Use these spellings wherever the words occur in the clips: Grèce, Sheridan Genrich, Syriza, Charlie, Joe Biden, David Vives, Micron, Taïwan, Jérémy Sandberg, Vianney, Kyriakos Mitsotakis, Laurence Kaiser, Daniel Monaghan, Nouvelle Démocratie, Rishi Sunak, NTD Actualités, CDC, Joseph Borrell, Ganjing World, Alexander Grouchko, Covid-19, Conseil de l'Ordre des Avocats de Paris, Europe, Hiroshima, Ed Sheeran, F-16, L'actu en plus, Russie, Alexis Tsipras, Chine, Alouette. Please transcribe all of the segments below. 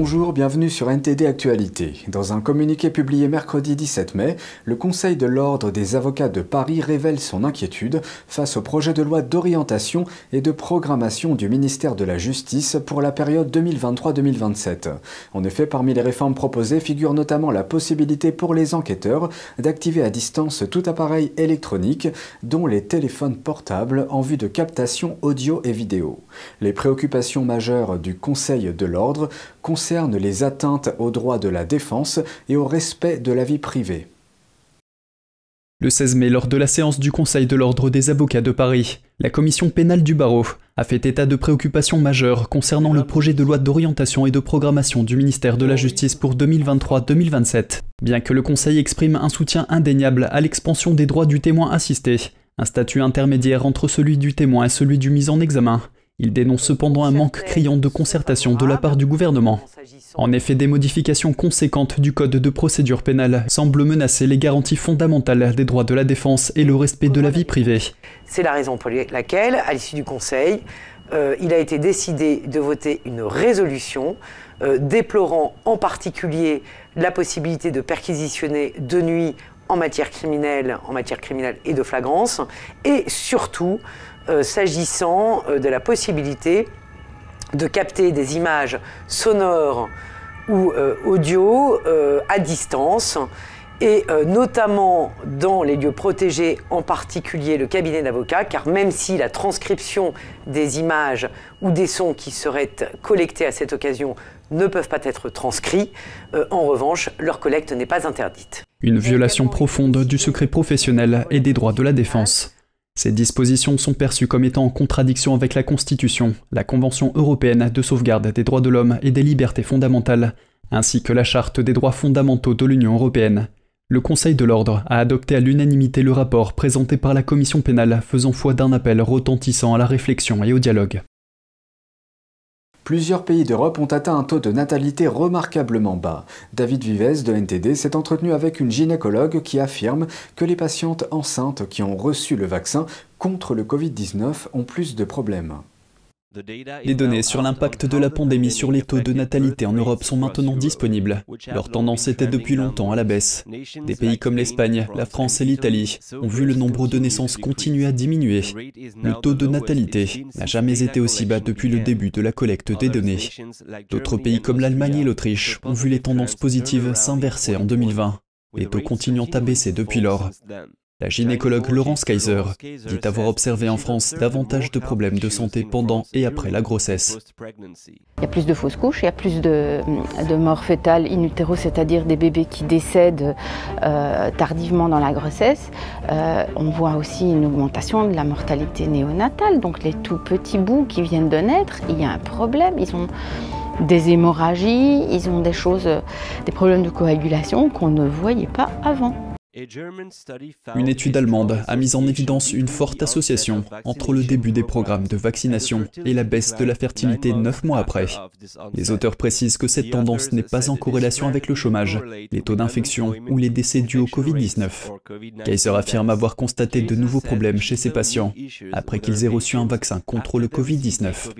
Bonjour, bienvenue sur NTD Actualités. Dans un communiqué publié mercredi 17 mai, le Conseil de l'Ordre des Avocats de Paris révèle son inquiétude face au projet de loi d'orientation et de programmation du ministère de la Justice pour la période 2023-2027. En effet, parmi les réformes proposées figure notamment la possibilité pour les enquêteurs d'activer à distance tout appareil électronique, dont les téléphones portables, en vue de captation audio et vidéo. Les préoccupations majeures du Conseil de l'Ordre concerne les atteintes aux droits de la défense et au respect de la vie privée. Le 16 mai, lors de la séance du Conseil de l'Ordre des Avocats de Paris, la commission pénale du barreau a fait état de préoccupations majeures concernant le projet de loi d'orientation et de programmation du ministère de la Justice pour 2023-2027. Bien que le Conseil exprime un soutien indéniable à l'expansion des droits du témoin assisté, un statut intermédiaire entre celui du témoin et celui du mis en examen, il dénonce cependant un manque criant de concertation de la part du gouvernement. En effet, des modifications conséquentes du code de procédure pénale semblent menacer les garanties fondamentales des droits de la défense et le respect de la vie privée. C'est la raison pour laquelle, à l'issue du Conseil, il a été décidé de voter une résolution déplorant en particulier la possibilité de perquisitionner de nuit en matière criminelle et de flagrance, et surtout s'agissant de la possibilité de capter des images sonores ou audio à distance, et notamment dans les lieux protégés, en particulier le cabinet d'avocats, car même si la transcription des images ou des sons qui seraient collectés à cette occasion ne peuvent pas être transcrits, en revanche, leur collecte n'est pas interdite. Une violation profonde du secret professionnel et des droits de la défense. Ces dispositions sont perçues comme étant en contradiction avec la Constitution, la Convention européenne de sauvegarde des droits de l'homme et des libertés fondamentales, ainsi que la Charte des droits fondamentaux de l'Union européenne. Le Conseil de l'Ordre a adopté à l'unanimité le rapport présenté par la Commission pénale, faisant foi d'un appel retentissant à la réflexion et au dialogue. Plusieurs pays d'Europe ont atteint un taux de natalité remarquablement bas. David Vives de NTD s'est entretenu avec une gynécologue qui affirme que les patientes enceintes qui ont reçu le vaccin contre le Covid-19 ont plus de problèmes. Les données sur l'impact de la pandémie sur les taux de natalité en Europe sont maintenant disponibles. Leur tendance était depuis longtemps à la baisse. Des pays comme l'Espagne, la France et l'Italie ont vu le nombre de naissances continuer à diminuer. Le taux de natalité n'a jamais été aussi bas depuis le début de la collecte des données. D'autres pays comme l'Allemagne et l'Autriche ont vu les tendances positives s'inverser en 2020, les taux continuant à baisser depuis lors. La gynécologue Laurence Kaiser dit avoir observé en France davantage de problèmes de santé pendant et après la grossesse. Il y a plus de fausses couches, il y a plus de morts fœtales in utero, c'est-à-dire des bébés qui décèdent tardivement dans la grossesse. On voit aussi une augmentation de la mortalité néonatale, donc les tout petits bouts qui viennent de naître, il y a un problème, ils ont des hémorragies, ils ont des choses, des problèmes de coagulation qu'on ne voyait pas avant. Une étude allemande a mis en évidence une forte association entre le début des programmes de vaccination et la baisse de la fertilité 9 mois après. Les auteurs précisent que cette tendance n'est pas en corrélation avec le chômage, les taux d'infection ou les décès dus au Covid-19. Kaiser affirme avoir constaté de nouveaux problèmes chez ses patients après qu'ils aient reçu un vaccin contre le Covid-19.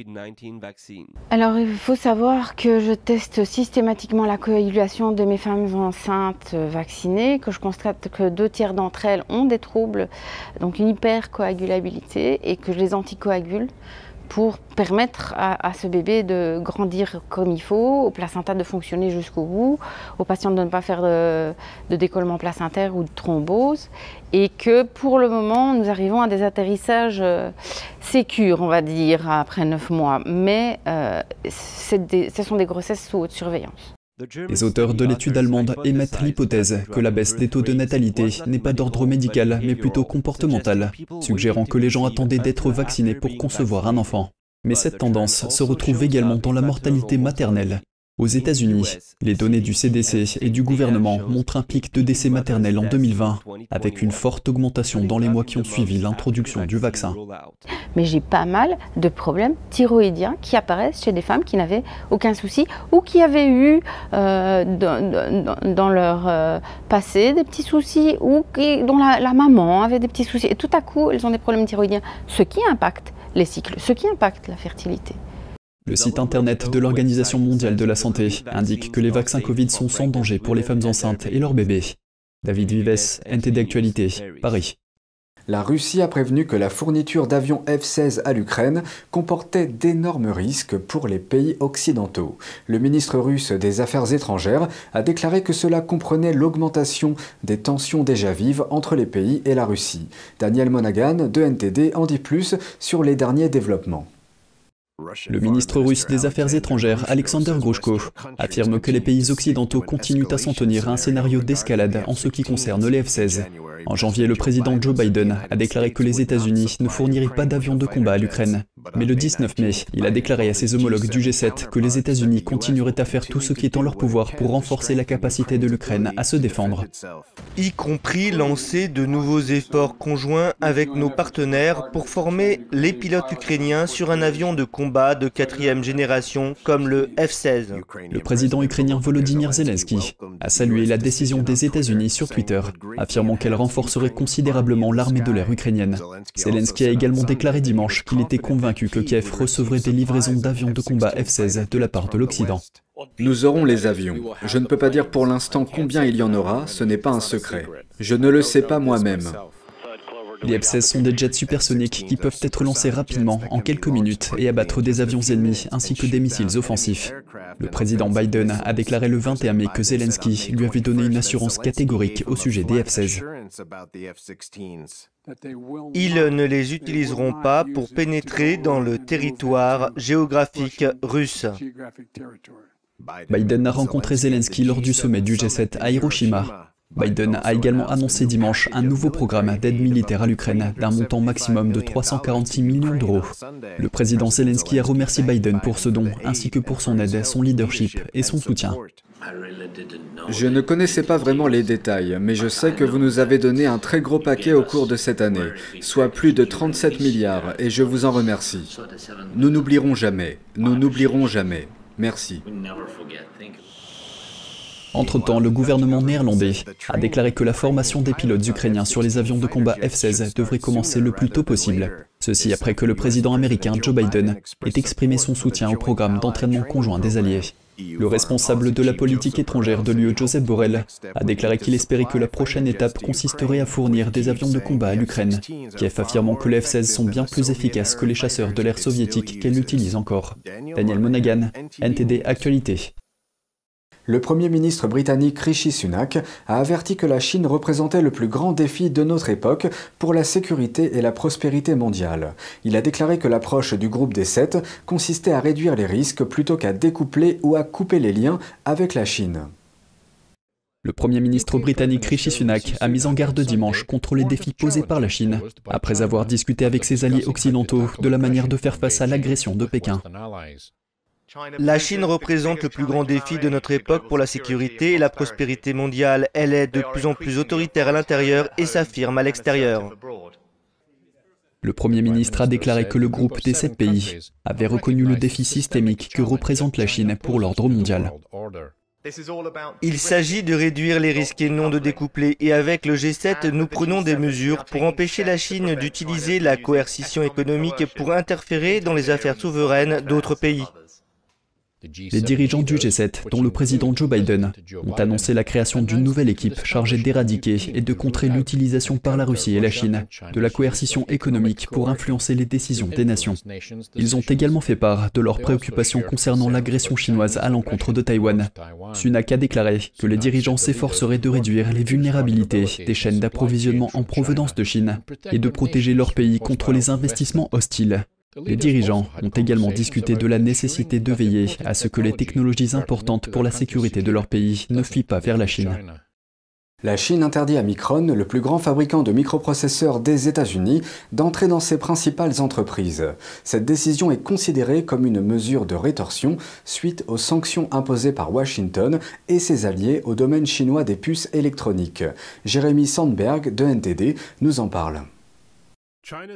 Alors il faut savoir que je teste systématiquement la coagulation de mes femmes enceintes vaccinées, que je constate que 2 tiers d'entre elles ont des troubles, donc une hypercoagulabilité, et que je les anticoagule pour permettre à ce bébé de grandir comme il faut, au placenta de fonctionner jusqu'au bout, aux patients de ne pas faire de décollement placentaire ou de thrombose, et que pour le moment, nous arrivons à des atterrissages sécures, on va dire, après 9 mois. Mais ce sont des grossesses sous haute surveillance. Les auteurs de l'étude allemande émettent l'hypothèse que la baisse des taux de natalité n'est pas d'ordre médical mais plutôt comportemental, suggérant que les gens attendaient d'être vaccinés pour concevoir un enfant. Mais cette tendance se retrouve également dans la mortalité maternelle. Aux États-Unis, les données du CDC et du gouvernement montrent un pic de décès maternels en 2020, avec une forte augmentation dans les mois qui ont suivi l'introduction du vaccin. Mais j'ai pas mal de problèmes thyroïdiens qui apparaissent chez des femmes qui n'avaient aucun souci ou qui avaient eu dans leur passé des petits soucis, ou dont la maman avait des petits soucis. Et tout à coup, elles ont des problèmes thyroïdiens, ce qui impacte les cycles, ce qui impacte la fertilité. Le site internet de l'Organisation mondiale de la santé indique que les vaccins Covid sont sans danger pour les femmes enceintes et leurs bébés. David Vives, NTD Actualités, Paris. La Russie a prévenu que la fourniture d'avions F-16 à l'Ukraine comportait d'énormes risques pour les pays occidentaux. Le ministre russe des Affaires étrangères a déclaré que cela comprenait l'augmentation des tensions déjà vives entre les pays et la Russie. Daniel Monaghan de NTD en dit plus sur les derniers développements. Le ministre russe des Affaires étrangères, Alexander Grouchko, affirme que les pays occidentaux continuent à s'en tenir à un scénario d'escalade en ce qui concerne les F-16. En janvier, le président Joe Biden a déclaré que les États-Unis ne fourniraient pas d'avions de combat à l'Ukraine. Mais le 19 mai, il a déclaré à ses homologues du G7 que les États-Unis continueraient à faire tout ce qui est en leur pouvoir pour renforcer la capacité de l'Ukraine à se défendre. Y compris lancer de nouveaux efforts conjoints avec nos partenaires pour former les pilotes ukrainiens sur un avion de combat de 4e génération comme le F-16. Le président ukrainien Volodymyr Zelensky a salué la décision des États-Unis sur Twitter, affirmant qu'elle renforcerait considérablement l'armée de l'air ukrainienne. Zelensky a également déclaré dimanche qu'il était convaincu que Kiev recevrait des livraisons d'avions de combat F-16 de la part de l'Occident. Nous aurons les avions. Je ne peux pas dire pour l'instant combien il y en aura, ce n'est pas un secret. Je ne le sais pas moi-même. Les F-16 sont des jets supersoniques qui peuvent être lancés rapidement, en quelques minutes, et abattre des avions ennemis ainsi que des missiles offensifs. Le président Biden a déclaré le 21 mai que Zelensky lui avait donné une assurance catégorique au sujet des F-16. Ils ne les utiliseront pas pour pénétrer dans le territoire géographique russe. Biden a rencontré Zelensky lors du sommet du G7 à Hiroshima. Biden a également annoncé dimanche un nouveau programme d'aide militaire à l'Ukraine d'un montant maximum de 346 millions d'euros. Le président Zelensky a remercié Biden pour ce don, ainsi que pour son aide, son leadership et son soutien. Je ne connaissais pas vraiment les détails, mais je sais que vous nous avez donné un très gros paquet au cours de cette année, soit plus de 37 milliards, et je vous en remercie. Nous n'oublierons jamais. Nous n'oublierons jamais. Merci. Entre-temps, le gouvernement néerlandais a déclaré que la formation des pilotes ukrainiens sur les avions de combat F-16 devrait commencer le plus tôt possible. Ceci après que le président américain Joe Biden ait exprimé son soutien au programme d'entraînement conjoint des alliés. Le responsable de la politique étrangère de l'UE, Joseph Borrell, a déclaré qu'il espérait que la prochaine étape consisterait à fournir des avions de combat à l'Ukraine, Kiev affirmant que les F-16 sont bien plus efficaces que les chasseurs de l'air soviétique qu'elle utilise encore. Daniel Monaghan, NTD Actualités. Le Premier ministre britannique Rishi Sunak a averti que la Chine représentait le plus grand défi de notre époque pour la sécurité et la prospérité mondiale. Il a déclaré que l'approche du groupe des 7 consistait à réduire les risques plutôt qu'à découpler ou à couper les liens avec la Chine. Le Premier ministre britannique Rishi Sunak a mis en garde dimanche contre les défis posés par la Chine, après avoir discuté avec ses alliés occidentaux de la manière de faire face à l'agression de Pékin. La Chine représente le plus grand défi de notre époque pour la sécurité et la prospérité mondiale. Elle est de plus en plus autoritaire à l'intérieur et s'affirme à l'extérieur. Le Premier ministre a déclaré que le groupe des 7 pays avait reconnu le défi systémique que représente la Chine pour l'ordre mondial. Il s'agit de réduire les risques et non de découpler. Et avec le G7, nous prenons des mesures pour empêcher la Chine d'utiliser la coercition économique pour interférer dans les affaires souveraines d'autres pays. Les dirigeants du G7, dont le président Joe Biden, ont annoncé la création d'une nouvelle équipe chargée d'éradiquer et de contrer l'utilisation par la Russie et la Chine de la coercition économique pour influencer les décisions des nations. Ils ont également fait part de leurs préoccupations concernant l'agression chinoise à l'encontre de Taïwan. Sunak a déclaré que les dirigeants s'efforceraient de réduire les vulnérabilités des chaînes d'approvisionnement en provenance de Chine et de protéger leur pays contre les investissements hostiles. Les dirigeants ont également discuté de la nécessité de veiller à ce que les technologies importantes pour la sécurité de leur pays ne fuient pas vers la Chine. La Chine interdit à Micron, le plus grand fabricant de microprocesseurs des États-Unis, d'entrer dans ses principales entreprises. Cette décision est considérée comme une mesure de rétorsion suite aux sanctions imposées par Washington et ses alliés au domaine chinois des puces électroniques. Jérémy Sandberg de NTD nous en parle.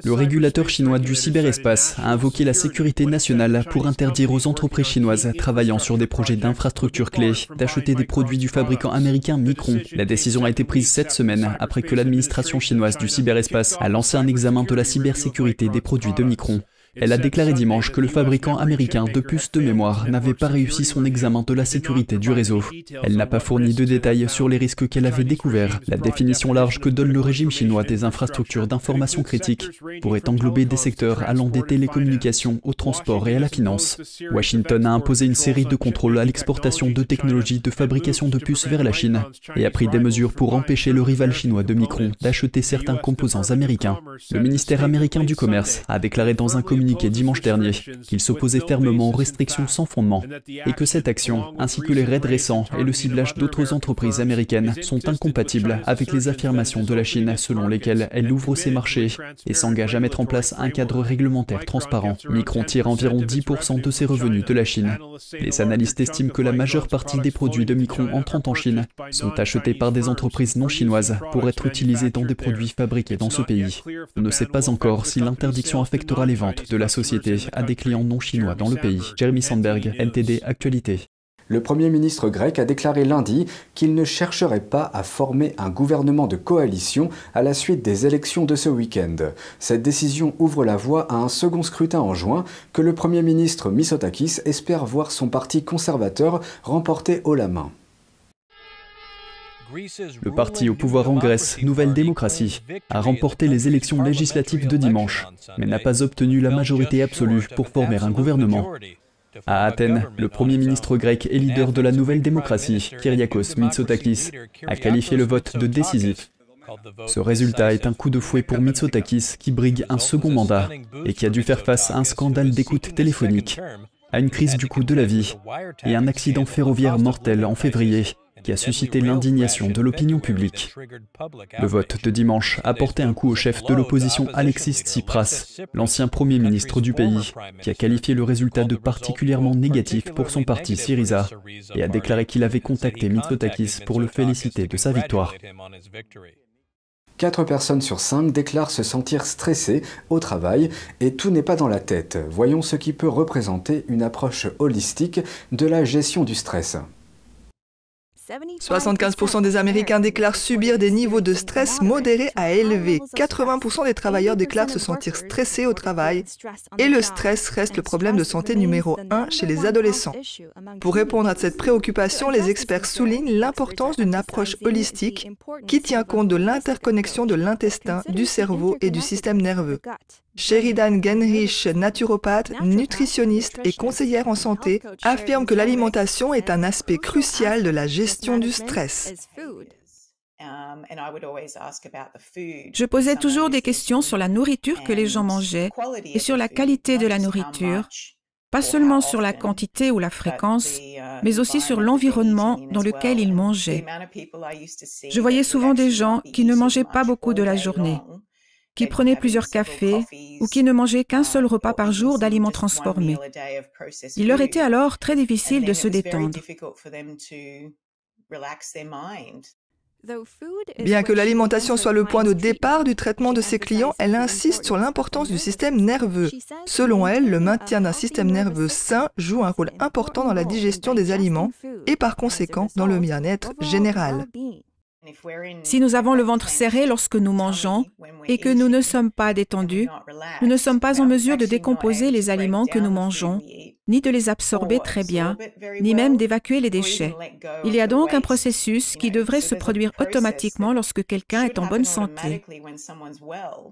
Le régulateur chinois du cyberespace a invoqué la sécurité nationale pour interdire aux entreprises chinoises travaillant sur des projets d'infrastructures clés d'acheter des produits du fabricant américain Micron. La décision a été prise cette semaine après que l'administration chinoise du cyberespace a lancé un examen de la cybersécurité des produits de Micron. Elle a déclaré dimanche que le fabricant américain de puces de mémoire n'avait pas réussi son examen de la sécurité du réseau. Elle n'a pas fourni de détails sur les risques qu'elle avait découverts. La définition large que donne le régime chinois des infrastructures d'information critiques pourrait englober des secteurs allant des télécommunications au transport et à la finance. Washington a imposé une série de contrôles à l'exportation de technologies de fabrication de puces vers la Chine et a pris des mesures pour empêcher le rival chinois de Micron d'acheter certains composants américains. Le ministère américain du Commerce a déclaré dans un communiqué dimanche dernier qu'il s'opposait fermement aux restrictions sans fondement et que cette action, ainsi que les raids récents et le ciblage d'autres entreprises américaines, sont incompatibles avec les affirmations de la Chine selon lesquelles elle ouvre ses marchés et s'engage à mettre en place un cadre réglementaire transparent. Micron tire environ 10% de ses revenus de la Chine. Les analystes estiment que la majeure partie des produits de Micron entrant en Chine sont achetés par des entreprises non chinoises pour être utilisés dans des produits fabriqués dans ce pays. On ne sait pas encore si l'interdiction affectera les ventes de la société à des clients non chinois dans le pays. Jérémy Sandberg, NTD Actualités. Le Premier ministre grec a déclaré lundi qu'il ne chercherait pas à former un gouvernement de coalition à la suite des élections de ce week-end. Cette décision ouvre la voie à un second scrutin en juin que le Premier ministre Mitsotakis espère voir son parti conservateur remporter haut la main. Le parti au pouvoir en Grèce, Nouvelle Démocratie, a remporté les élections législatives de dimanche, mais n'a pas obtenu la majorité absolue pour former un gouvernement. À Athènes, le Premier ministre grec et leader de la Nouvelle Démocratie, Kyriakos Mitsotakis, a qualifié le vote de décisif. Ce résultat est un coup de fouet pour Mitsotakis qui brigue un second mandat et qui a dû faire face à un scandale d'écoute téléphonique, à une crise du coût de la vie et à un accident ferroviaire mortel en février, qui a suscité l'indignation de l'opinion publique. Le vote de dimanche a porté un coup au chef de l'opposition Alexis Tsipras, l'ancien Premier ministre du pays, qui a qualifié le résultat de particulièrement négatif pour son parti Syriza et a déclaré qu'il avait contacté Mitsotakis pour le féliciter de sa victoire. 4 personnes sur 5 déclarent se sentir stressées au travail et tout n'est pas dans la tête. Voyons ce qui peut représenter une approche holistique de la gestion du stress. 75% des Américains déclarent subir des niveaux de stress modérés à élevés. 80% des travailleurs déclarent se sentir stressés au travail. Et le stress reste le problème de santé numéro 1 chez les adolescents. Pour répondre à cette préoccupation, les experts soulignent l'importance d'une approche holistique qui tient compte de l'interconnexion de l'intestin, du cerveau et du système nerveux. Sheridan Genrich, naturopathe, nutritionniste et conseillère en santé, affirme que l'alimentation est un aspect crucial de la gestion du stress. Je posais toujours des questions sur la nourriture que les gens mangeaient et sur la qualité de la nourriture, pas seulement sur la quantité ou la fréquence, mais aussi sur l'environnement dans lequel ils mangeaient. Je voyais souvent des gens qui ne mangeaient pas beaucoup de la journée, qui prenaient plusieurs cafés ou qui ne mangeaient qu'un seul repas par jour d'aliments transformés. Il leur était alors très difficile de se détendre. Bien que l'alimentation soit le point de départ du traitement de ses clients, elle insiste sur l'importance du système nerveux. Selon elle, le maintien d'un système nerveux sain joue un rôle important dans la digestion des aliments et par conséquent dans le bien-être général. Si nous avons le ventre serré lorsque nous mangeons et que nous ne sommes pas détendus, nous ne sommes pas en mesure de décomposer les aliments que nous mangeons, ni de les absorber très bien, ni même d'évacuer les déchets. Il y a donc un processus qui devrait se produire automatiquement lorsque quelqu'un est en bonne santé.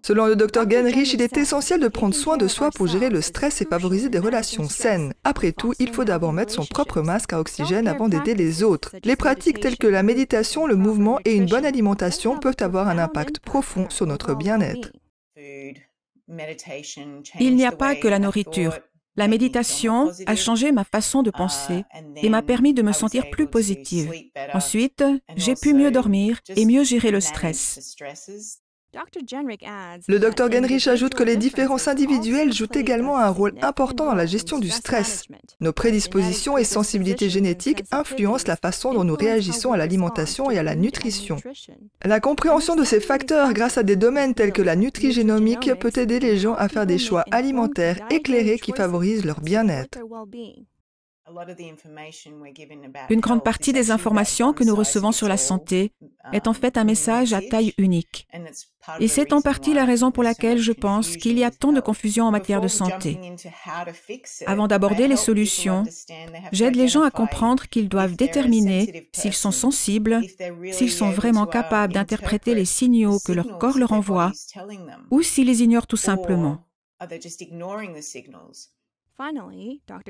Selon le Dr Genrich, il est essentiel de prendre soin de soi pour gérer le stress et favoriser des relations saines. Après tout, il faut d'abord mettre son propre masque à oxygène avant d'aider les autres. Les pratiques telles que la méditation, le mouvement et une bonne alimentation peuvent avoir un impact profond sur notre bien-être. Il n'y a pas que la nourriture. La méditation a changé ma façon de penser et m'a permis de me sentir plus positive. Ensuite, j'ai pu mieux dormir et mieux gérer le stress. Le Dr Genrich ajoute que les différences individuelles jouent également un rôle important dans la gestion du stress. Nos prédispositions et sensibilités génétiques influencent la façon dont nous réagissons à l'alimentation et à la nutrition. La compréhension de ces facteurs grâce à des domaines tels que la nutrigénomique peut aider les gens à faire des choix alimentaires éclairés qui favorisent leur bien-être. Une grande partie des informations que nous recevons sur la santé est en fait un message à taille unique. Et c'est en partie la raison pour laquelle je pense qu'il y a tant de confusion en matière de santé. Avant d'aborder les solutions, j'aide les gens à comprendre qu'ils doivent déterminer s'ils sont sensibles, s'ils sont vraiment capables d'interpréter les signaux que leur corps leur envoie ou s'ils les ignorent tout simplement.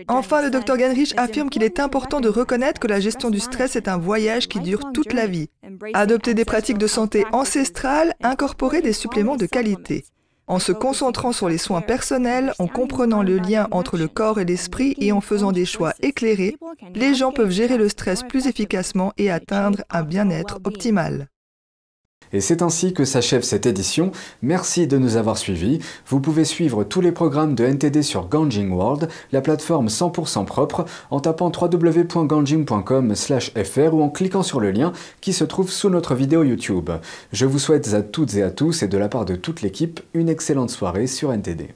Enfin, le Dr Genrich affirme qu'il est important de reconnaître que la gestion du stress est un voyage qui dure toute la vie. Adopter des pratiques de santé ancestrales, incorporer des suppléments de qualité. En se concentrant sur les soins personnels, en comprenant le lien entre le corps et l'esprit et en faisant des choix éclairés, les gens peuvent gérer le stress plus efficacement et atteindre un bien-être optimal. Et c'est ainsi que s'achève cette édition. Merci de nous avoir suivis. Vous pouvez suivre tous les programmes de NTD sur Ganjing World, la plateforme 100% propre, en tapant www.ganjing.com/fr ou en cliquant sur le lien qui se trouve sous notre vidéo YouTube. Je vous souhaite à toutes et à tous, et de la part de toute l'équipe, une excellente soirée sur NTD.